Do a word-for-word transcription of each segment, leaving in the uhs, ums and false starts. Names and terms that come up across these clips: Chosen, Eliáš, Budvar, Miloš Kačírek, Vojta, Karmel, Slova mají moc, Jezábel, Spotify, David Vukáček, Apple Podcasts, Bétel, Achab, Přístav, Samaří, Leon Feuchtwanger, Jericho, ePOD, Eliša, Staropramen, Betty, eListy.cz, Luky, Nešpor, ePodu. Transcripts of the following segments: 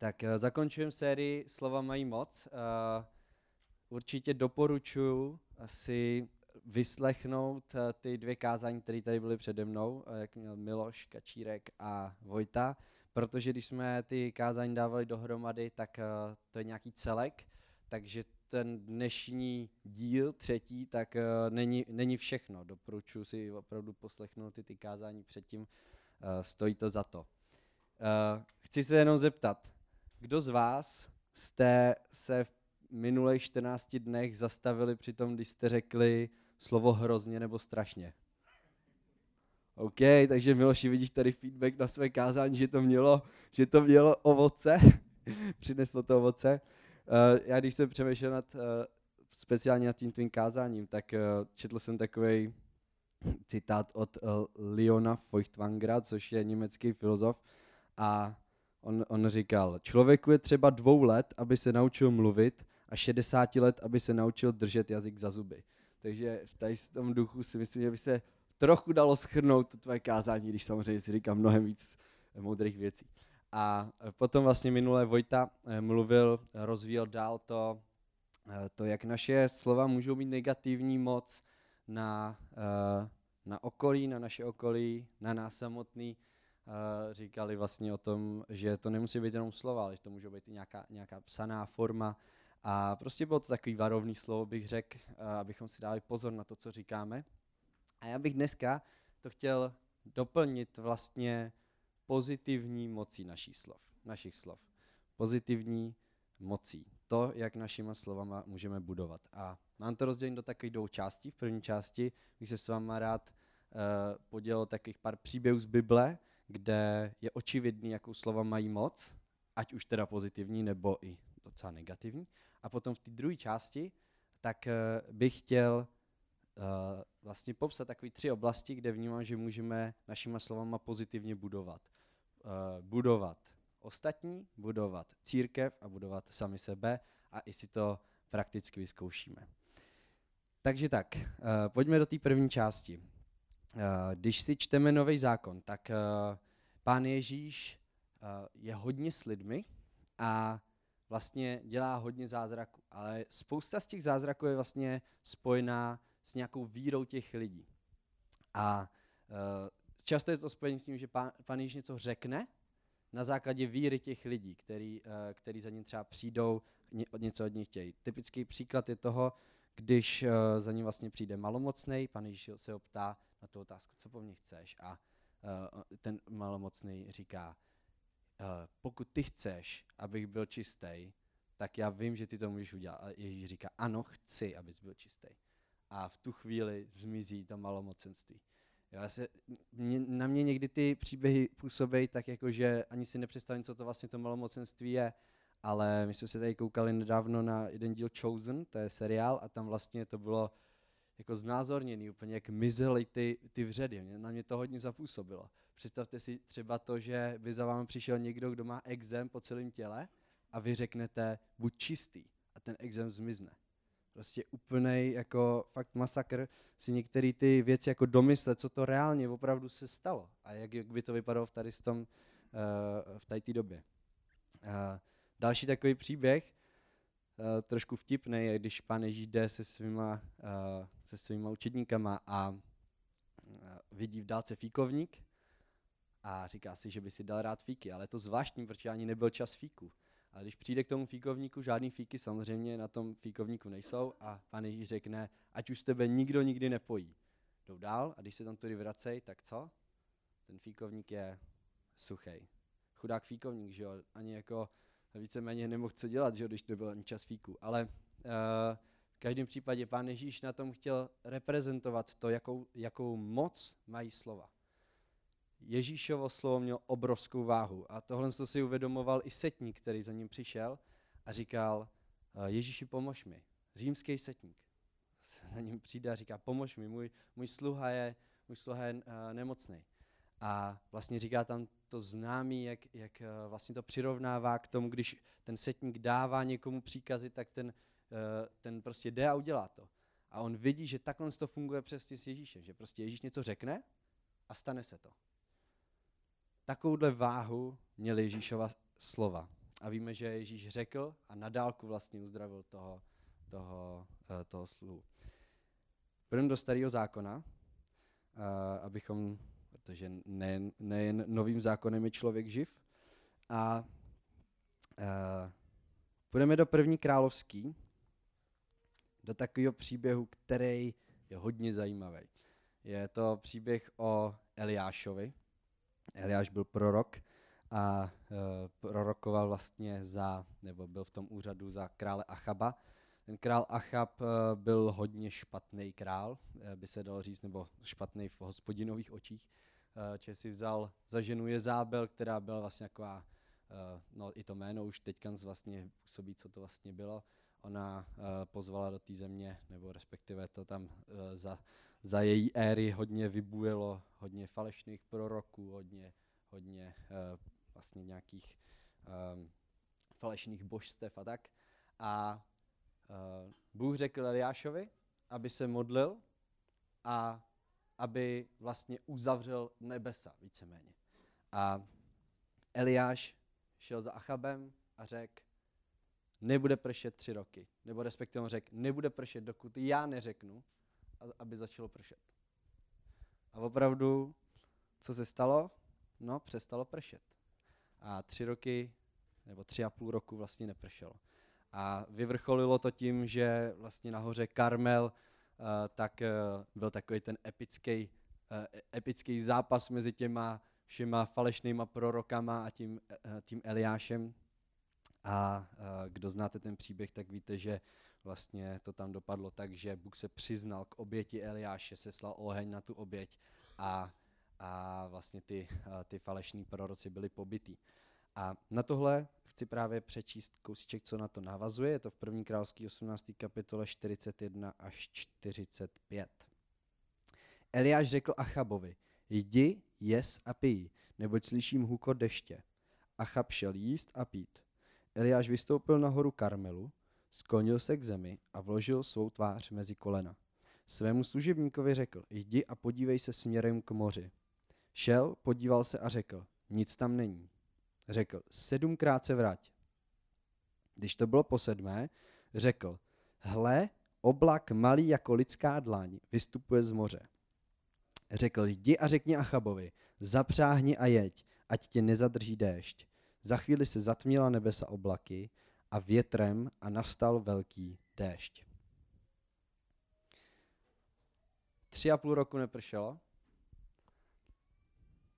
Tak zakončujem sérii Slova mají moc. Určitě doporučuji si vyslechnout ty dvě kázání, které tady byly přede mnou, jak měl Miloš Kačírek a Vojta, protože když jsme ty kázání dávali dohromady, tak to je nějaký celek, takže ten dnešní díl, třetí, tak není, není všechno. Doporučuji si opravdu poslechnout ty, ty kázání předtím, stojí to za to. Chci se jenom zeptat, kdo z vás jste se v minulých čtrnácti dnech zastavili při tom, když jste řekli slovo hrozně nebo strašně? OK, takže Miloši, vidíš tady feedback na své kázání, že to mělo, že to mělo ovoce, přineslo to ovoce. Já když jsem přemýšlel nad, speciálně nad tím tvým kázáním, tak četl jsem takový citát od Leona Feuchtwangera, což je německý filozof, a on, on říkal, člověku je třeba dvou let, aby se naučil mluvit, a šedesáti let, aby se naučil držet jazyk za zuby. Takže v tady v tom duchu si myslím, že by se trochu dalo shrnout tvoje kázání, když samozřejmě si říkám mnohem víc moudrých věcí. A potom vlastně minulé Vojta mluvil, rozvíjel dál to, to, jak naše slova můžou mít negativní moc na, na okolí, na naše okolí, na nás samotný. Říkali vlastně o tom, že to nemusí být jenom slova, ale že to může být i nějaká, nějaká psaná forma. A prostě bylo to takový varovný slovo, bych řekl, abychom si dali pozor na to, co říkáme. A já bych dneska to chtěl doplnit vlastně pozitivní mocí našich slov. Našich slov. Pozitivní mocí. To, jak našima slovama můžeme budovat. A mám to rozdělení do takových dvou částí. V první části bych se s váma rád uh, podělil takových pár příběhů z Bible, kde je očividný, jakou slova mají moc, ať už teda pozitivní, nebo i docela negativní. A potom v té druhé části tak uh, bych chtěl Uh, vlastně popsat takové tři oblasti, kde vnímám, že můžeme našima slovama pozitivně budovat. Uh, budovat ostatní, budovat církev a budovat sami sebe, a i si to prakticky vyzkoušíme. Takže tak, uh, pojďme do té první části. Uh, když si čteme Nový zákon, tak uh, Pán Ježíš uh, je hodně s lidmi a vlastně dělá hodně zázraků, ale spousta z těch zázraků je vlastně spojená s nějakou vírou těch lidí. A uh, často je to spojené s tím, že pán, pán Ježíš něco řekne na základě víry těch lidí, který, uh, který za ním třeba přijdou, ně, něco od nich chtějí. Typický příklad je toho, když uh, za ním vlastně přijde malomocnej, pán Ježíš se ho ptá na tu otázku, co po mně chceš. A uh, ten malomocnej říká, uh, pokud ty chceš, abych byl čistý, tak já vím, že ty to můžeš udělat. A Ježíš říká, ano, chci, abys byl čistý. A v tu chvíli zmizí to malomocenství. Jo, já se, mě, na mě někdy ty příběhy působí tak, jako, že ani si nepředstavím, co to vlastně to malomocenství je, ale my jsme se tady koukali nedávno na jeden díl Chosen, to je seriál, a tam vlastně to bylo jako znázorněný, úplně jak mizely ty, ty vředy. Mě, na mě to hodně zapůsobilo. Představte si třeba to, že by za vámi přišel někdo, kdo má ekzem po celém těle, a vy řeknete, buď čistý, a ten ekzem zmizne. Prostě úplnej jako fakt masakr si některé ty věci jako domyslet, co to reálně opravdu se stalo a jak, jak by to vypadalo v tady s tom, uh, v tady té době. Uh, další takový příběh, uh, trošku vtipnej, je když Pán Ježíš jde se svýma, uh, se svýma učedníkama a uh, vidí v dálce fíkovník a říká si, že by si dal rád fíky, ale to zvláštní, protože ani nebyl čas fíku. A když přijde k tomu fíkovníku, žádný fíky samozřejmě na tom fíkovníku nejsou, a Pán Ježíš řekne, ať už tebe nikdo nikdy nepojí. Jdou dál a když se tam tudy vracejí, tak co? Ten fíkovník je suchej. Chudák fíkovník, že jo? Ani jako víceméně nemohl co dělat, že jo? Když to byl ani čas fíku. Ale uh, v každém případě Pán Ježíš na tom chtěl reprezentovat to, jakou, jakou moc mají slova. Ježíšovo slovo mělo obrovskou váhu a tohle si uvědomoval i setník, který za ním přišel a říkal, Ježíši, pomož mi, římský setník. Za ním přijde a říká, pomož mi, můj, můj sluha je, můj sluha je uh, nemocný. A vlastně říká tam to známý, jak, jak uh, vlastně to přirovnává k tomu, když ten setník dává někomu příkazy, tak ten, uh, ten prostě jde a udělá to. A on vidí, že takhle to funguje přesně s Ježíšem, že prostě Ježíš něco řekne a stane se to. Takovouhle váhu měly Ježíšova slova. A víme, že Ježíš řekl a na dálku vlastně uzdravil toho, toho, toho sluhu. Půjdeme do Starého zákona, abychom, protože nejen, nejen novým zákonem je člověk živ. A půjdeme do První královský, do takového příběhu, který je hodně zajímavý. Je to příběh o Eliášovi. Eliáš byl prorok a e, prorokoval vlastně za, nebo byl v tom úřadu za krále Achaba. Ten král Achab e, byl hodně špatný král, e, by se dalo říct, nebo špatný v hospodinových očích. E, Čes si vzal za ženu Jezábel, která byla vlastně taková, e, no i to jméno už teďka vlastně působí, co to vlastně bylo. Ona e, pozvala do té země, nebo respektive to tam e, za, za její éry hodně vybujelo, hodně falešných proroků, hodně, hodně e, vlastně nějakých e, falešných božstev a tak. A e, Bůh řekl Eliášovi, aby se modlil a aby vlastně uzavřel nebesa víceméně. A Eliáš šel za Achabem a řekl, nebude pršet tři roky. Nebo respektive on řekl, nebude pršet, dokud já neřeknu, aby začalo pršet. A opravdu, co se stalo? No, přestalo pršet. A tři roky, nebo tři a půl roku vlastně nepršelo. A vyvrcholilo to tím, že vlastně nahoře Karmel, uh, tak uh, byl takový ten epický, uh, epický zápas mezi těma všema falešnýma prorokama a tím, uh, tím Eliášem. A kdo znáte ten příběh, tak víte, že vlastně to tam dopadlo tak, že Bůh se přiznal k oběti Eliáše, seslal oheň na tu oběť a, a vlastně ty, ty falešní proroci byli pobití. A na tohle chci právě přečíst kousíček, co na to navazuje. Je to v první královské osmnácté kapitole čtyřicet jedna až čtyřicet pět. Eliáš řekl Achabovi, jdi, jes a pij, neboť slyším hukot deště. Achab šel jíst a pít. Eliáš vystoupil na horu Karmelu, sklonil se k zemi a vložil svou tvář mezi kolena. Svému služebníkovi řekl, jdi a podívej se směrem k moři. Šel, podíval se a řekl, nic tam není. Řekl, sedmkrát se vrať. Když to bylo po sedmé, řekl, hle, oblak malý jako lidská dlaň vystupuje z moře. Řekl, jdi a řekni Achabovi, zapřáhni a jeď, ať tě nezadrží déšť. Za chvíli se zatměla nebesa oblaky a větrem a nastal velký déšť. Tři a půl roku nepršelo.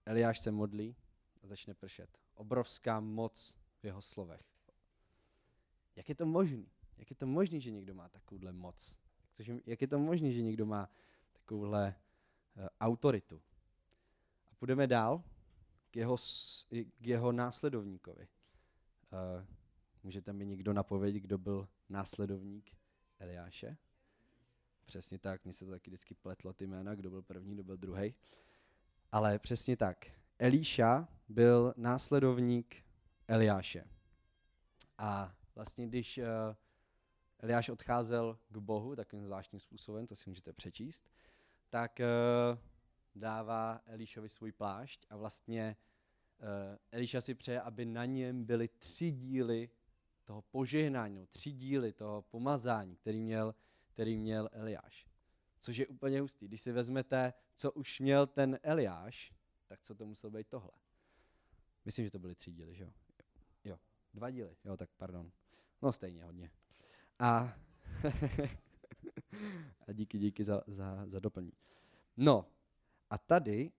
Eliáš se modlí a začne pršet. Obrovská moc v jeho slovech. Jak je to možné? Jak je to možné, že někdo má takovouhle moc? Jak je to možné, že někdo má takovouhle uh, autoritu? A půjdeme dál. K jeho, k jeho následovníkovi. Uh, můžete mi někdo napovědět, kdo byl následovník Eliáše? Přesně tak, mně se to taky vždycky pletlo ty jména, kdo byl první, kdo byl druhý. Ale přesně tak. Eliša byl následovník Eliáše. A vlastně když uh, Eliáš odcházel k Bohu takovým zvláštním způsobem, to si můžete přečíst, tak... Uh, dává Elišovi svůj plášť a vlastně uh, Eliša si přeje, aby na něm byly tři díly toho požehnání, tři díly toho pomazání, který měl, který měl Eliáš. Což je úplně hustý. Když si vezmete, co už měl ten Eliáš, tak co to muselo být tohle? Myslím, že to byly tři díly, že jo? Jo, dva díly, jo, tak pardon. No stejně hodně. A, a díky, díky za, za, za doplnění. No, a tady uh,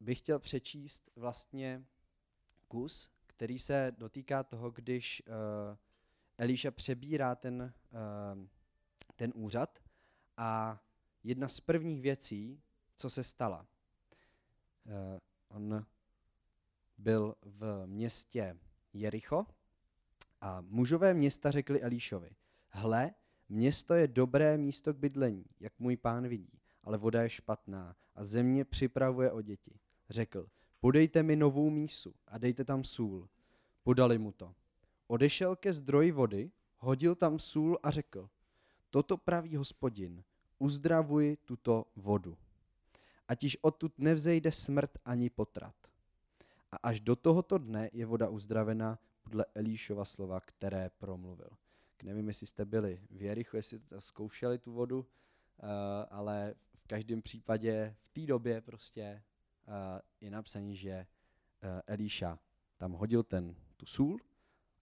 bych chtěl přečíst vlastně kus, který se dotýká toho, když uh, Eliša přebírá ten, uh, ten úřad a jedna z prvních věcí, co se stala. Uh, on byl v městě Jericho a mužové města řekli Elišovi, hle, město je dobré místo k bydlení, jak můj pán vidí. Ale voda je špatná a země připravuje o děti. Řekl, podejte mi novou mísu a dejte tam sůl. Podali mu to. Odešel ke zdroji vody, hodil tam sůl a řekl, toto praví Hospodin, uzdravuj tuto vodu. Ať již odtud nevzejde smrt ani potrat. A až do tohoto dne je voda uzdravena podle Elíšova slova, které promluvil. K nevím, jestli jste byli v Jerichu, jestli jste zkoušeli tu vodu, uh, ale v každém případě v té době prostě uh, je napsaný, že uh, Elíša tam hodil ten, tu sůl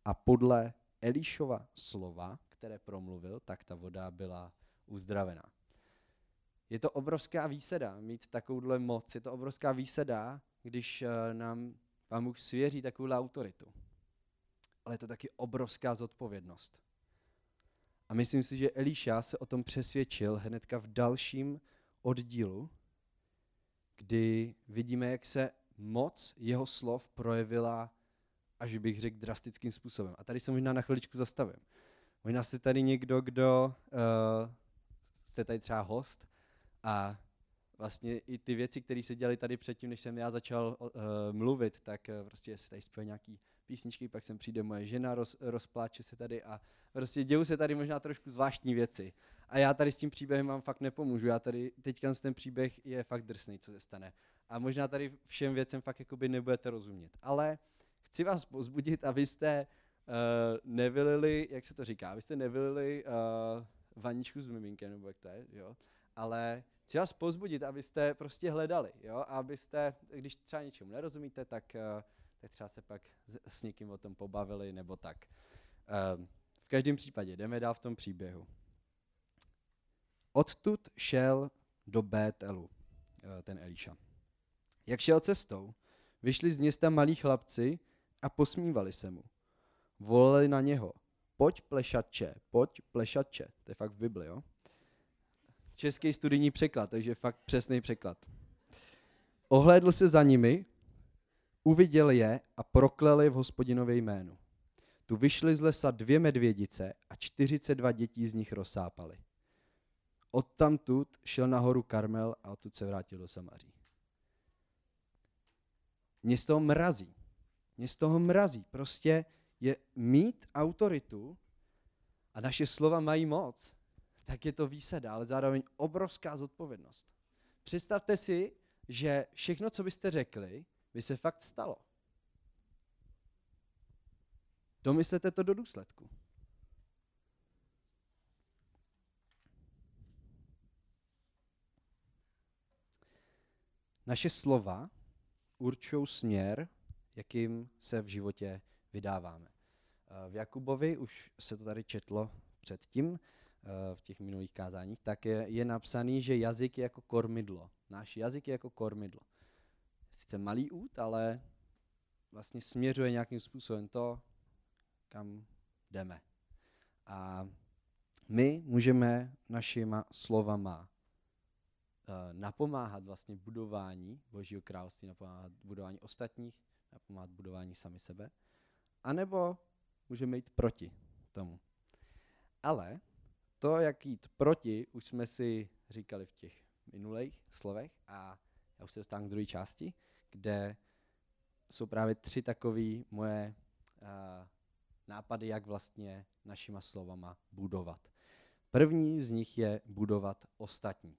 a podle Elíšova slova, které promluvil, tak ta voda byla uzdravená. Je to obrovská výsada mít takovouhle moc, je to obrovská výsada, když nám Pán Bůh svěří takovouhle autoritu. Ale je to taky obrovská zodpovědnost. A myslím si, že Elíša se o tom přesvědčil hnedka v dalším oddílu, kdy vidíme, jak se moc jeho slov projevila, až bych řekl, drastickým způsobem. A tady se možná na chviličku zastavím. Možná jste tady někdo, kdo uh, jste tady třeba host a vlastně i ty věci, které se dělaly tady předtím, než jsem já začal uh, mluvit, tak uh, prostě se tady zpěl nějaký písničky, pak sem přijde moje žena, roz, rozpláče se tady a prostě dějou se tady možná trošku zvláštní věci. A já tady s tím příběhem vám fakt nepomůžu. Já tady teďka ten příběh je fakt drsný, co se stane. A možná tady všem věcem fakt jakoby nebudete rozumět. Ale chci vás povzbudit, abyste uh, nevylili, jak se to říká, abyste nevylili uh, vaničku s miminkem, nebo jak to je, jo? Ale chci vás povzbudit, abyste prostě hledali, jo? Abyste, když třeba něčemu nerozumíte, tak, uh, tak třeba se pak s někým o tom pobavili, nebo tak. Uh, v každém případě, jdeme dál v tom příběhu. Odtud šel do Bételu, uh, ten Elíša. Jak šel cestou, vyšli z města malí chlapci a posmívali se mu. Volali na něho, pojď plešatče, pojď plešatče. To je fakt v Bibli, jo? Český studijní překlad, takže fakt přesný překlad. Ohlédl se za nimi, uviděl je a prokleli v Hospodinově jménu. Tu vyšly z lesa dvě medvědice a čtyřicet dva dětí z nich rozsápali. Odtamtud šel nahoru Karmel a odtud se vrátil do Samaří. Mě z toho mrazí. Mě z toho mrazí. Prostě je mít autoritu a naše slova mají moc, tak je to výsada, ale zároveň obrovská zodpovědnost. Představte si, že všechno, co byste řekli, by se fakt stalo. Domyslete to do důsledku. Naše slova určují směr, jakým se v životě vydáváme. V Jakubovi, už se to tady četlo předtím, v těch minulých kázáních, tak je, je napsaný, že jazyk je jako kormidlo. Náš jazyk je jako kormidlo. Sice malý út, ale vlastně směřuje nějakým způsobem to, kam jdeme. A my můžeme našima slovama napomáhat vlastně budování Božího království, napomáhat budování ostatních, napomáhat budování sami sebe, anebo můžeme jít proti tomu. Ale to, jak jít proti, už jsme si říkali v těch minulých slovech a já už se dostávám k druhé části, kde jsou právě tři takové moje uh, nápady, jak vlastně našima slovama budovat. První z nich je budovat ostatní.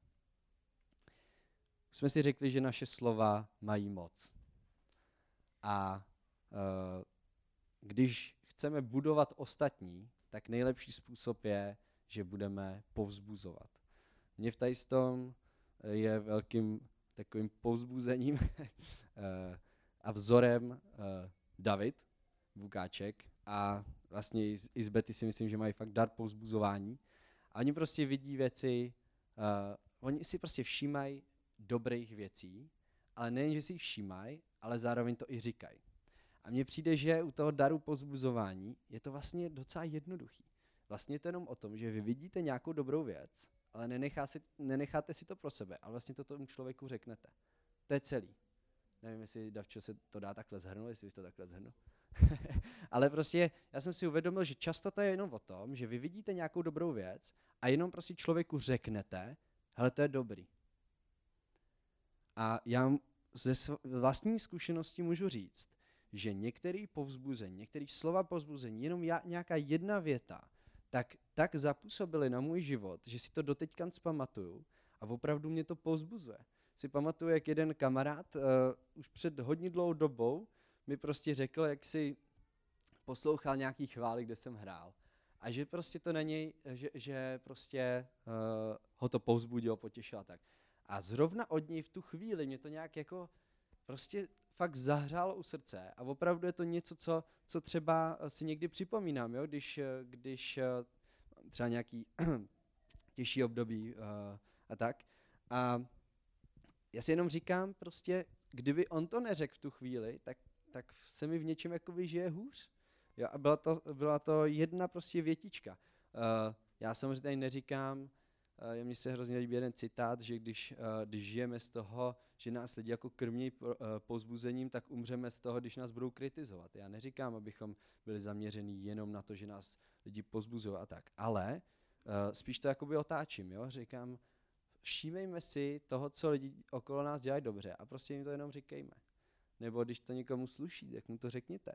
Jsme si řekli, že naše slova mají moc. A uh, když chceme budovat ostatní, tak nejlepší způsob je, že budeme povzbuzovat. Mně v tajistom je velkým takovým povzbuzením a vzorem uh, David Vukáček a vlastně i z, i z Betty si myslím, že mají fakt dar povzbuzování. A oni prostě vidí věci, uh, oni si prostě všímají dobrých věcí, ale nejen, že si jich všímají, ale zároveň to i říkají. A mně přijde, že u toho daru povzbuzování je to vlastně docela jednoduchý. Vlastně je to jenom o tom, že vy vidíte nějakou dobrou věc, ale nenechá si, nenecháte si to pro sebe, ale vlastně to tomu člověku řeknete. To je celý. Nevím, jestli Davčo se to dá takhle zhrnout, jestli jsi to takhle zhrnul. Ale prostě já jsem si uvědomil, že často to je jenom o tom, že vy vidíte nějakou dobrou věc a jenom prostě člověku řeknete, hele, to je dobrý. A já ze vlastní zkušenosti můžu říct, že některé povzbuzení, některé slova povzbuzení, jenom já, nějaká jedna věta, tak, tak zapůsobily na můj život, že si to doteďka zpamatuju a opravdu mě to povzbuzuje. Si pamatuju, jak jeden kamarád uh, už před hodně dlouhou dobou mi prostě řekl, jak si poslouchal nějaký chvály, kde jsem hrál. A že prostě to není, že, že prostě uh, ho to povzbudilo, potěšilo tak. A zrovna od něj v tu chvíli mě to nějak jako prostě fakt zahřálo u srdce. A opravdu je to něco, co, co třeba si někdy připomínám, jo? Když, když třeba nějaký těžší období uh, a tak. A já si jenom říkám prostě, kdyby on to neřekl v tu chvíli, tak, tak se mi v něčem jakoby žije hůř. Jo, a byla to, byla to jedna prostě větička. Uh, já samozřejmě tady neříkám, uh, mně se hrozně líbí jeden citát, že když, uh, když žijeme z toho, že nás lidi jako krmí uh, povzbuzením, tak umřeme z toho, když nás budou kritizovat. Já neříkám, abychom byli zaměření jenom na to, že nás lidi povzbuzují a tak. Ale uh, spíš to jakoby otáčím, jo? Říkám, všímejme si toho, co lidi okolo nás dělají dobře a prostě jim to jenom říkejme. Nebo když to někomu sluší, tak mu to řekněte.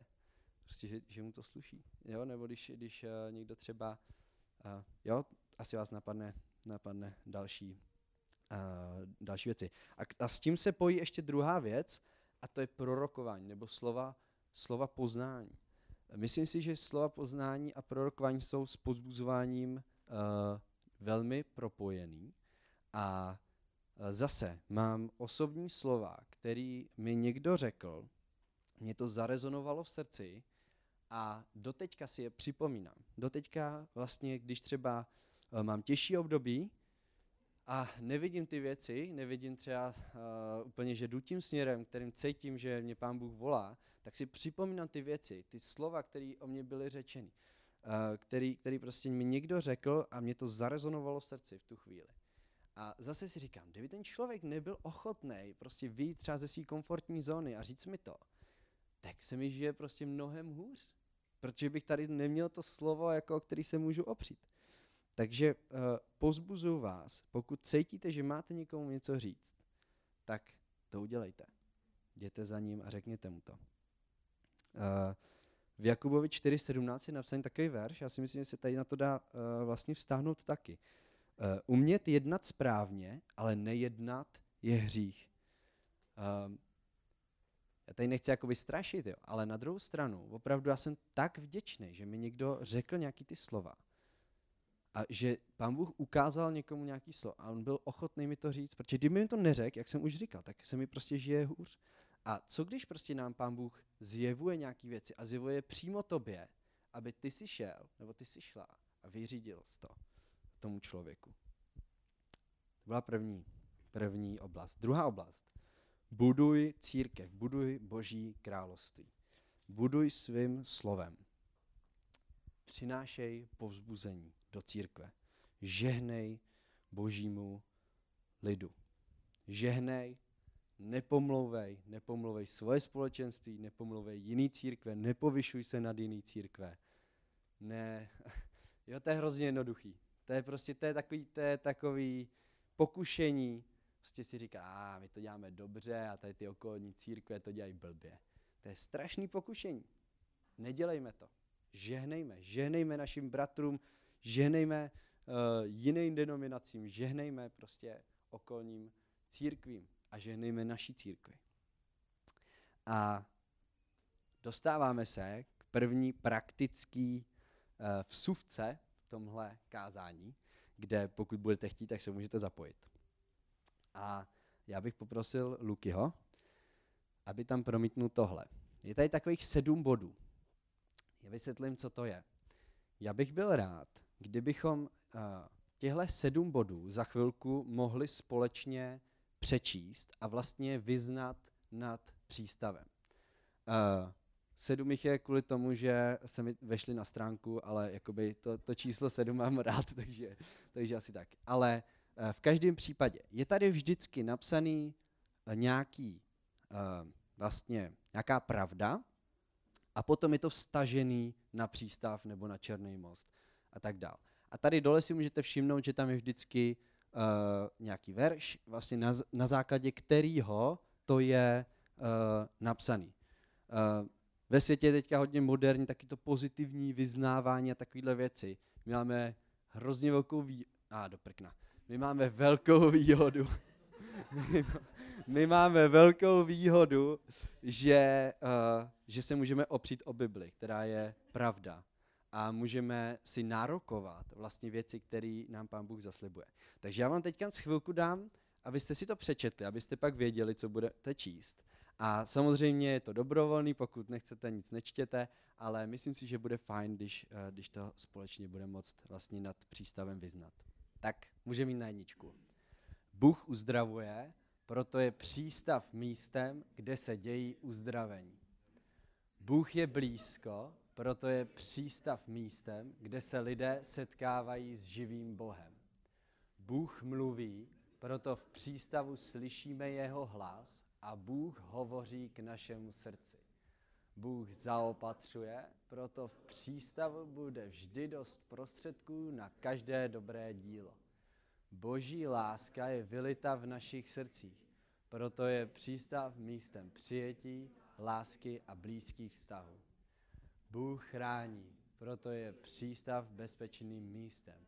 Prostě, že, že mu to sluší. Jo? Nebo když, když uh, někdo třeba, uh, jo, asi vás napadne, napadne další, uh, další věci. A, a s tím se pojí ještě druhá věc, a to je prorokování, nebo slova, slova poznání. Myslím si, že slova poznání a prorokování jsou s povzbuzováním uh, velmi propojený. A zase mám osobní slova, který mi někdo řekl, mě to zarezonovalo v srdci a doteďka si je připomínám. Doteďka vlastně, když třeba mám těžší období a nevidím ty věci, nevidím třeba uh, úplně, že jdu tím směrem, kterým cítím, že mě Pán Bůh volá, tak si připomínám ty věci, ty slova, které o mě byly řečeny, uh, který, který prostě mi někdo řekl a mě to zarezonovalo v srdci v tu chvíli. A zase si říkám, kdyby ten člověk nebyl ochotný prostě vyjít třeba ze své komfortní zóny a říct mi to, tak se mi žije prostě mnohem hůř, protože bych tady neměl to slovo, jako, o který se můžu opřít. Takže uh, povzbuzuju vás, pokud cítíte, že máte někomu něco říct, tak to udělejte. Jděte za ním a řekněte mu to. Uh, v Jakubovi čtyři sedmnáct je napsaný takový verš, já si myslím, že se tady na to dá uh, vlastně vztáhnout taky. Uh, umět jednat správně, ale nejednat je hřích. Uh, já tady nechci jakoby strašit, jo, ale na druhou stranu, opravdu já jsem tak vděčný, že mi někdo řekl nějaký ty slova a že Pán Bůh ukázal někomu nějaký slova a on byl ochotný mi to říct, protože kdyby mi to neřekl, jak jsem už říkal, tak se mi prostě žije hůř. A co když prostě nám Pán Bůh zjevuje nějaký věci a zjevuje přímo tobě, aby ty si šel, nebo ty si šla a vyřídil jsi to tomu člověku. To byla první, první oblast. Druhá oblast. Buduj církev, buduj Boží království. Buduj svým slovem. Přinášej povzbuzení do církve. Žehnej Božímu lidu. Žehnej, nepomlouvej, nepomlouvej svoje společenství, nepomlouvej jiný církve, nepovyšuj se nad jiný církve. Ne, jo, to je hrozně jednoduchý. To je prostě to je takový, to je takový pokušení, prostě si říká, a ah, my to děláme dobře a tady ty okolní církve to dělají blbě. To je strašný pokušení. Nedělejme to. Žehnejme. Žehnejme našim bratrům, žehnejme uh, jiným denominacím, žehnejme prostě okolním církvím a žehnejme naší církvi. A dostáváme se k první praktický uh, vsuvce, tomhle kázání, kde pokud budete chtít, tak se můžete zapojit. A já bych poprosil Lukyho, aby tam promítnul tohle. Je tady takových sedm bodů. Já vysvětlím, co to je. Já bych byl rád, kdybychom uh, těhle sedm bodů za chvilku mohli společně přečíst a vlastně vyznat nad přístavem. Uh, Sedm jich je kvůli tomu, že se mi vešli na stránku, ale jakoby to, to číslo sedm mám rád, takže, takže asi tak. Ale v každém případě je tady vždycky napsaný nějaký, vlastně nějaká pravda a potom je to vstažený na přístav nebo na Černý most a tak dál. A tady dole si můžete všimnout, že tam je vždycky nějaký verš, vlastně na, na základě kterého to je napsaný. Ve světě je teďka hodně moderní, taky to pozitivní vyznávání a takovéhle věci. My máme hrozně velkou výhodu. A ah, do prkna. My máme velkou výhodu. My, my máme velkou výhodu, že, uh, že se můžeme opřít o Bibli, která je pravda. A můžeme si nárokovat vlastně věci, které nám Pán Bůh zaslibuje. Takže já vám teďka z chvilku dám, abyste si to přečetli, abyste pak věděli, co budete číst. A samozřejmě je to dobrovolný, pokud nechcete, nic nečtěte, ale myslím si, že bude fajn, když, když to společně budeme moct vlastně nad přístavem vyznat. Tak můžeme jít na jedničku. Bůh uzdravuje, proto je přístav místem, kde se dějí uzdravení. Bůh je blízko, proto je přístav místem, kde se lidé setkávají s živým Bohem. Bůh mluví, proto v přístavu slyšíme jeho hlas a Bůh hovoří k našemu srdci. Bůh zaopatřuje, proto v přístavu bude vždy dost prostředků na každé dobré dílo. Boží láska je vylita v našich srdcích, proto je přístav místem přijetí, lásky a blízkých vztahů. Bůh chrání, proto je přístav bezpečným místem.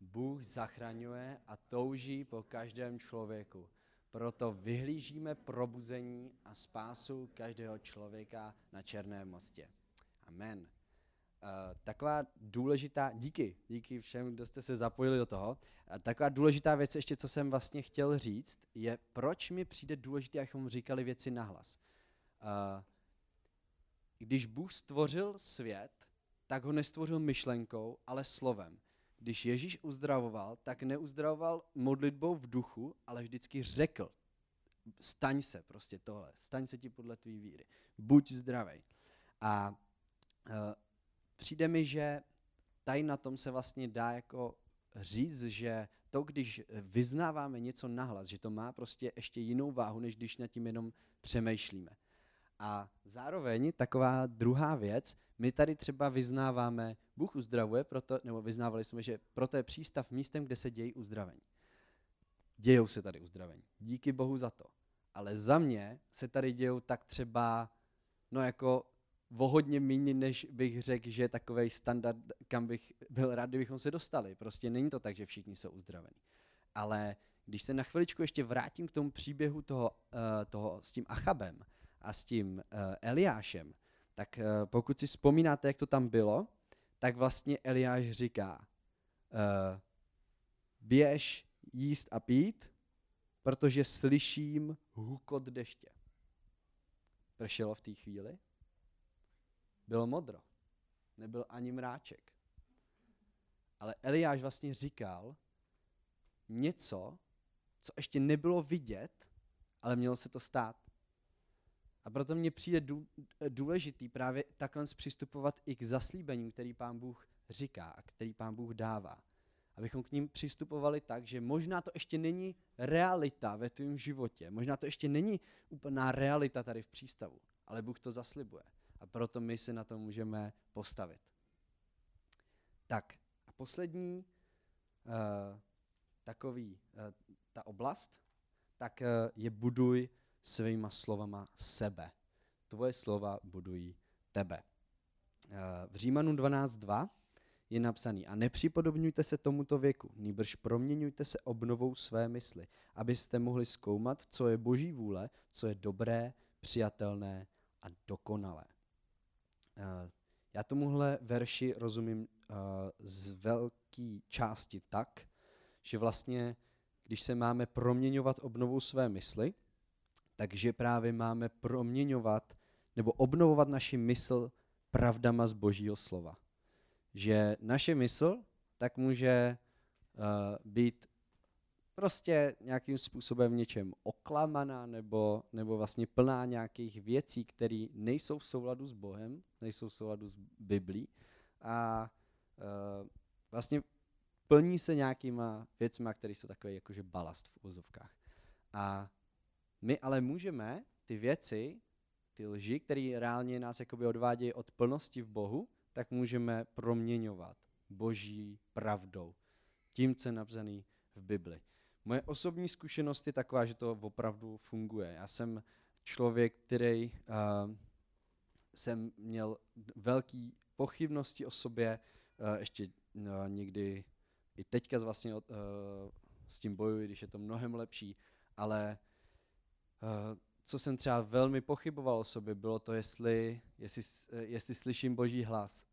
Bůh zachraňuje a touží po každém člověku, proto vyhlížíme probuzení a spásu každého člověka na Černém mostě. Amen. Uh, taková důležitá, díky, díky všem, kdo jste se zapojili do toho. Uh, taková důležitá věc ještě, co jsem vlastně chtěl říct, je, proč mi přijde důležité, abychom říkali věci nahlas. Uh, Když Bůh stvořil svět, tak ho nestvořil myšlenkou, ale slovem. Když Ježíš uzdravoval, tak neuzdravoval modlitbou v duchu, ale vždycky řekl, staň se prostě tohle, staň se ti podle tvý víry, buď zdravej. A e, přijde mi, že tady na tom se vlastně dá jako říct, že to, když vyznáváme něco nahlas, že to má prostě ještě jinou váhu, než když nad tím jenom přemýšlíme. A zároveň taková druhá věc, my tady třeba vyznáváme, Bůh uzdravuje, proto, nebo vyznávali jsme, že proto je přístav místem, kde se dějí uzdravení. Dějou se tady uzdravení. Díky Bohu za to. Ale za mě se tady dějou tak třeba, no jako o hodně míň, než bych řekl, že je takovej standard, kam bych byl rád, kdybychom se dostali. Prostě není to tak, že všichni jsou uzdravení. Ale když se na chviličku ještě vrátím k tomu příběhu toho, toho s tím Achabem, a s tím uh, Eliášem, tak uh, pokud si vzpomínáte, jak to tam bylo, tak vlastně Eliáš říká, uh, běž jíst a pít, protože slyším hukot deště. Pršelo v té chvíli? Bylo modro. Nebyl ani mráček. Ale Eliáš vlastně říkal něco, co ještě nebylo vidět, ale mělo se to stát. A proto mně přijde důležitý právě takhle přistupovat i k zaslíbení, který Pán Bůh říká a který Pán Bůh dává. Abychom k ním přistupovali tak, že možná to ještě není realita ve tvém životě, možná to ještě není úplná realita tady v přístavu, ale Bůh to zaslibuje. A proto my se na to můžeme postavit. Tak a poslední uh, takový, uh, ta oblast, tak uh, je buduj svýma slovama sebe. Tvoje slova budují tebe. V Římanům dvanáct dva je napsaný: a nepřipodobňujte se tomuto věku, nýbrž proměňujte se obnovou své mysli, abyste mohli zkoumat, co je Boží vůle, co je dobré, přijatelné a dokonalé. Já tomuhle verši rozumím z velké části tak, že vlastně, když se máme proměňovat obnovou své mysli, takže právě máme proměňovat nebo obnovovat naši mysl pravdama z Božího slova. Že naše mysl tak může uh, být prostě nějakým způsobem něčem oklamaná nebo, nebo vlastně plná nějakých věcí, které nejsou v souladu s Bohem, nejsou v souladu s Biblí a uh, vlastně plní se nějakýma věcma, které jsou takové jakože balast v uvozovkách. A my ale můžeme ty věci, ty lži, které reálně nás jakoby odvádějí od plnosti v Bohu, tak můžeme proměňovat Boží pravdou, tím, co je napsaný v Bibli. Moje osobní zkušenost je taková, že to opravdu funguje. Já jsem člověk, který uh, jsem měl velké pochybnosti o sobě, uh, ještě uh, někdy i teďka vlastně, uh, s tím bojuji, když je to mnohem lepší, ale uh, co jsem třeba velmi pochyboval o sobě, bylo to, jestli, jestli, jestli slyším Boží hlas.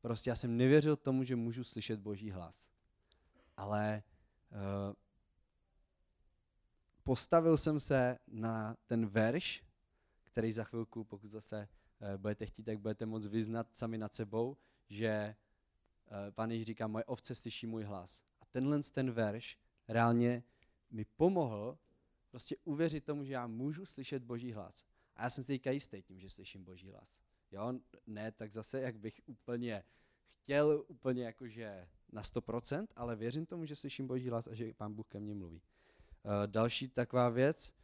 Prostě já jsem nevěřil tomu, že můžu slyšet Boží hlas. Ale uh, postavil jsem se na ten verš, který za chvilku, pokud zase uh, budete chtít, tak budete moct vyznat sami nad sebou, že uh, Pán Ježíš říká, moje ovce slyší můj hlas. A tenhle ten verš reálně mi pomohl prostě uvěřit tomu, že já můžu slyšet Boží hlas. A já jsem si teďka jistý tím, že slyším Boží hlas. Jo, ne, tak zase, jak bych úplně chtěl, úplně jakože na sto procent, ale věřím tomu, že slyším Boží hlas a že Pán Bůh ke mně mluví. Uh, další taková věc, uh,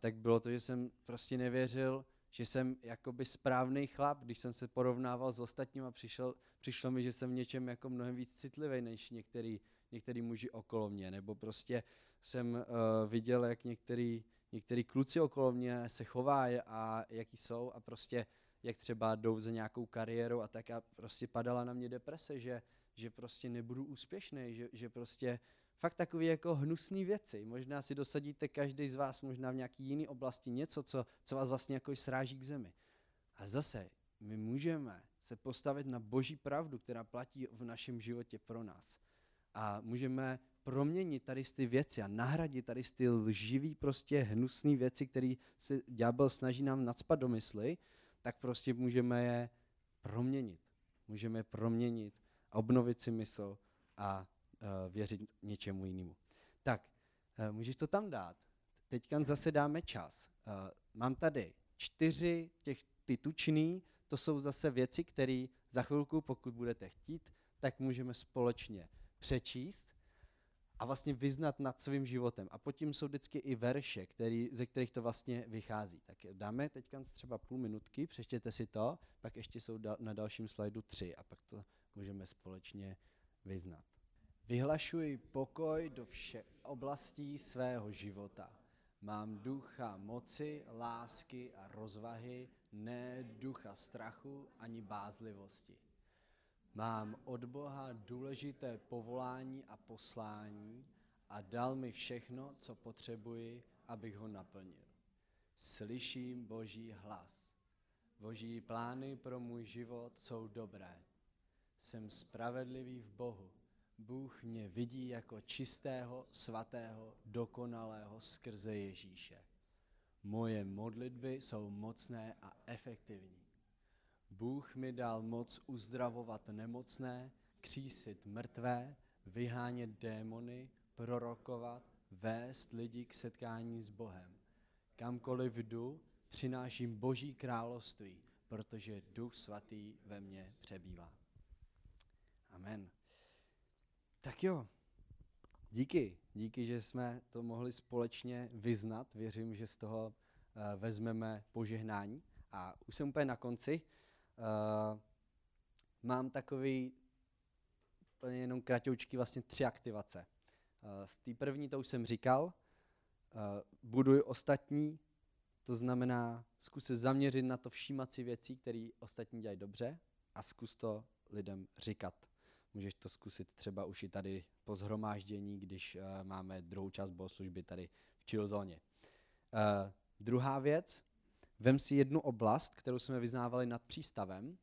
tak bylo to, že jsem prostě nevěřil, že jsem jakoby správný chlap, když jsem se porovnával s ostatníma, přišel, přišlo mi, že jsem v něčem jako mnohem víc citlivý než některý, některý muži okolo mě, nebo prostě jsem uh, viděl, jak některý, některý kluci okolo mě se chovají a jaký jsou a prostě jak třeba jdou za nějakou kariérou a tak a prostě padala na mě deprese, že, že prostě nebudu úspěšný, že, že prostě fakt takové jako hnusné věci. Možná si dosadíte každý z vás možná v nějaký jiný oblasti něco, co, co vás vlastně jako sráží k zemi. A zase my můžeme se postavit na Boží pravdu, která platí v našem životě pro nás. A můžeme proměnit tady ty věci a nahradit tady ty lživý, prostě hnusné věci, které se ďábel snaží nám nacpat do mysli, tak prostě můžeme je proměnit. Můžeme je proměnit, obnovit si mysl a uh, věřit něčemu jinému. Tak, uh, můžeš to tam dát. Teďka zase dáme čas. Uh, mám tady čtyři těch ty tučný, to jsou zase věci, které za chvilku, pokud budete chtít, tak můžeme společně přečíst a vlastně vyznat nad svým životem. A potom jsou vždycky i verše, který, ze kterých to vlastně vychází. Tak dáme teďka třeba půl minutky, přečtěte si to, pak ještě jsou da- na dalším slajdu tři a pak to můžeme společně vyznat. Vyhlašuji pokoj do všech oblastí svého života. Mám ducha moci, lásky a rozvahy, ne ducha strachu ani bázlivosti. Mám od Boha důležité povolání a poslání a dal mi všechno, co potřebuji, abych ho naplnil. Slyším Boží hlas. Boží plány pro můj život jsou dobré. Jsem spravedlivý v Bohu. Bůh mě vidí jako čistého, svatého, dokonalého skrze Ježíše. Moje modlitby jsou mocné a efektivní. Bůh mi dal moc uzdravovat nemocné, křísit mrtvé, vyhánět démony, prorokovat, vést lidi k setkání s Bohem. Kamkoliv jdu, přináším Boží království, protože Duch Svatý ve mně přebývá. Amen. Tak jo, díky. Díky, že jsme to mohli společně vyznat. Věřím, že z toho uh, vezmeme požehnání. A už jsem úplně na konci. Uh, mám takový úplně jenom kratoučky vlastně tři aktivace. Uh, z té první, to už jsem říkal, uh, buduj ostatní, to znamená zkus se zaměřit na to všímat si věcí, které ostatní dělají dobře a zkus to lidem říkat. Můžeš to zkusit třeba už i tady po shromáždění, když uh, máme druhou část bohoslužby tady v chillzóně. Uh, druhá věc, vem si jednu oblast, kterou jsme vyznávali nad přístavem,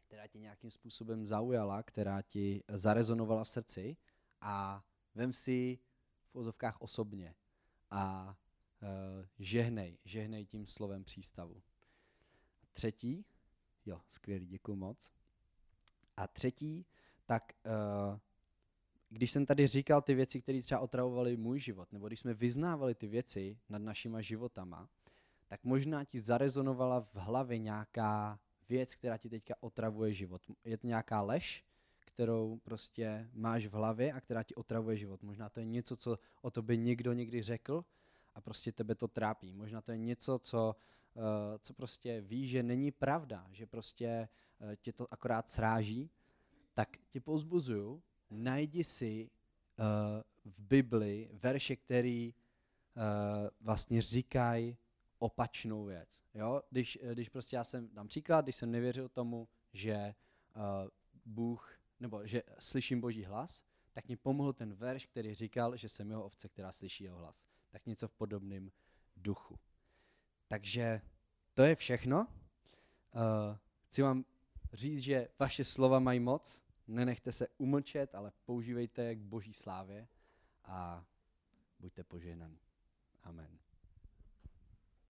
která tě nějakým způsobem zaujala, která ti zarezonovala v srdci a vem si v ozovkách osobně a uh, žehnej, žehnej tím slovem přístavu. Třetí, jo, skvělý, děkuju moc. A třetí, tak uh, když jsem tady říkal ty věci, které třeba otravovaly můj život, nebo když jsme vyznávali ty věci nad našima životama, tak možná ti zarezonovala v hlavě nějaká věc, která ti teďka otravuje život. Je to nějaká lež, kterou prostě máš v hlavě a která ti otravuje život. Možná to je něco, co o tobě někdo někdy řekl a prostě tebe to trápí. Možná to je něco, co, uh, co prostě víš, že není pravda, že prostě uh, tě to akorát sráží. Tak tě povzbuzuju, najdi si uh, v Bibli verše, který uh, vlastně říkají opačnou věc. Jo? Když, když prostě já jsem, dám příklad, když jsem nevěřil tomu, že uh, Bůh, nebo že slyším Boží hlas, tak mi pomohl ten verš, který říkal, že jsem jeho ovce, která slyší jeho hlas. tak něco v podobném duchu. Takže to je všechno. Chci vám říct, že vaše slova mají moc, nenechte se umlčet, ale používejte je k Boží slávě a buďte požehnaní. Amen.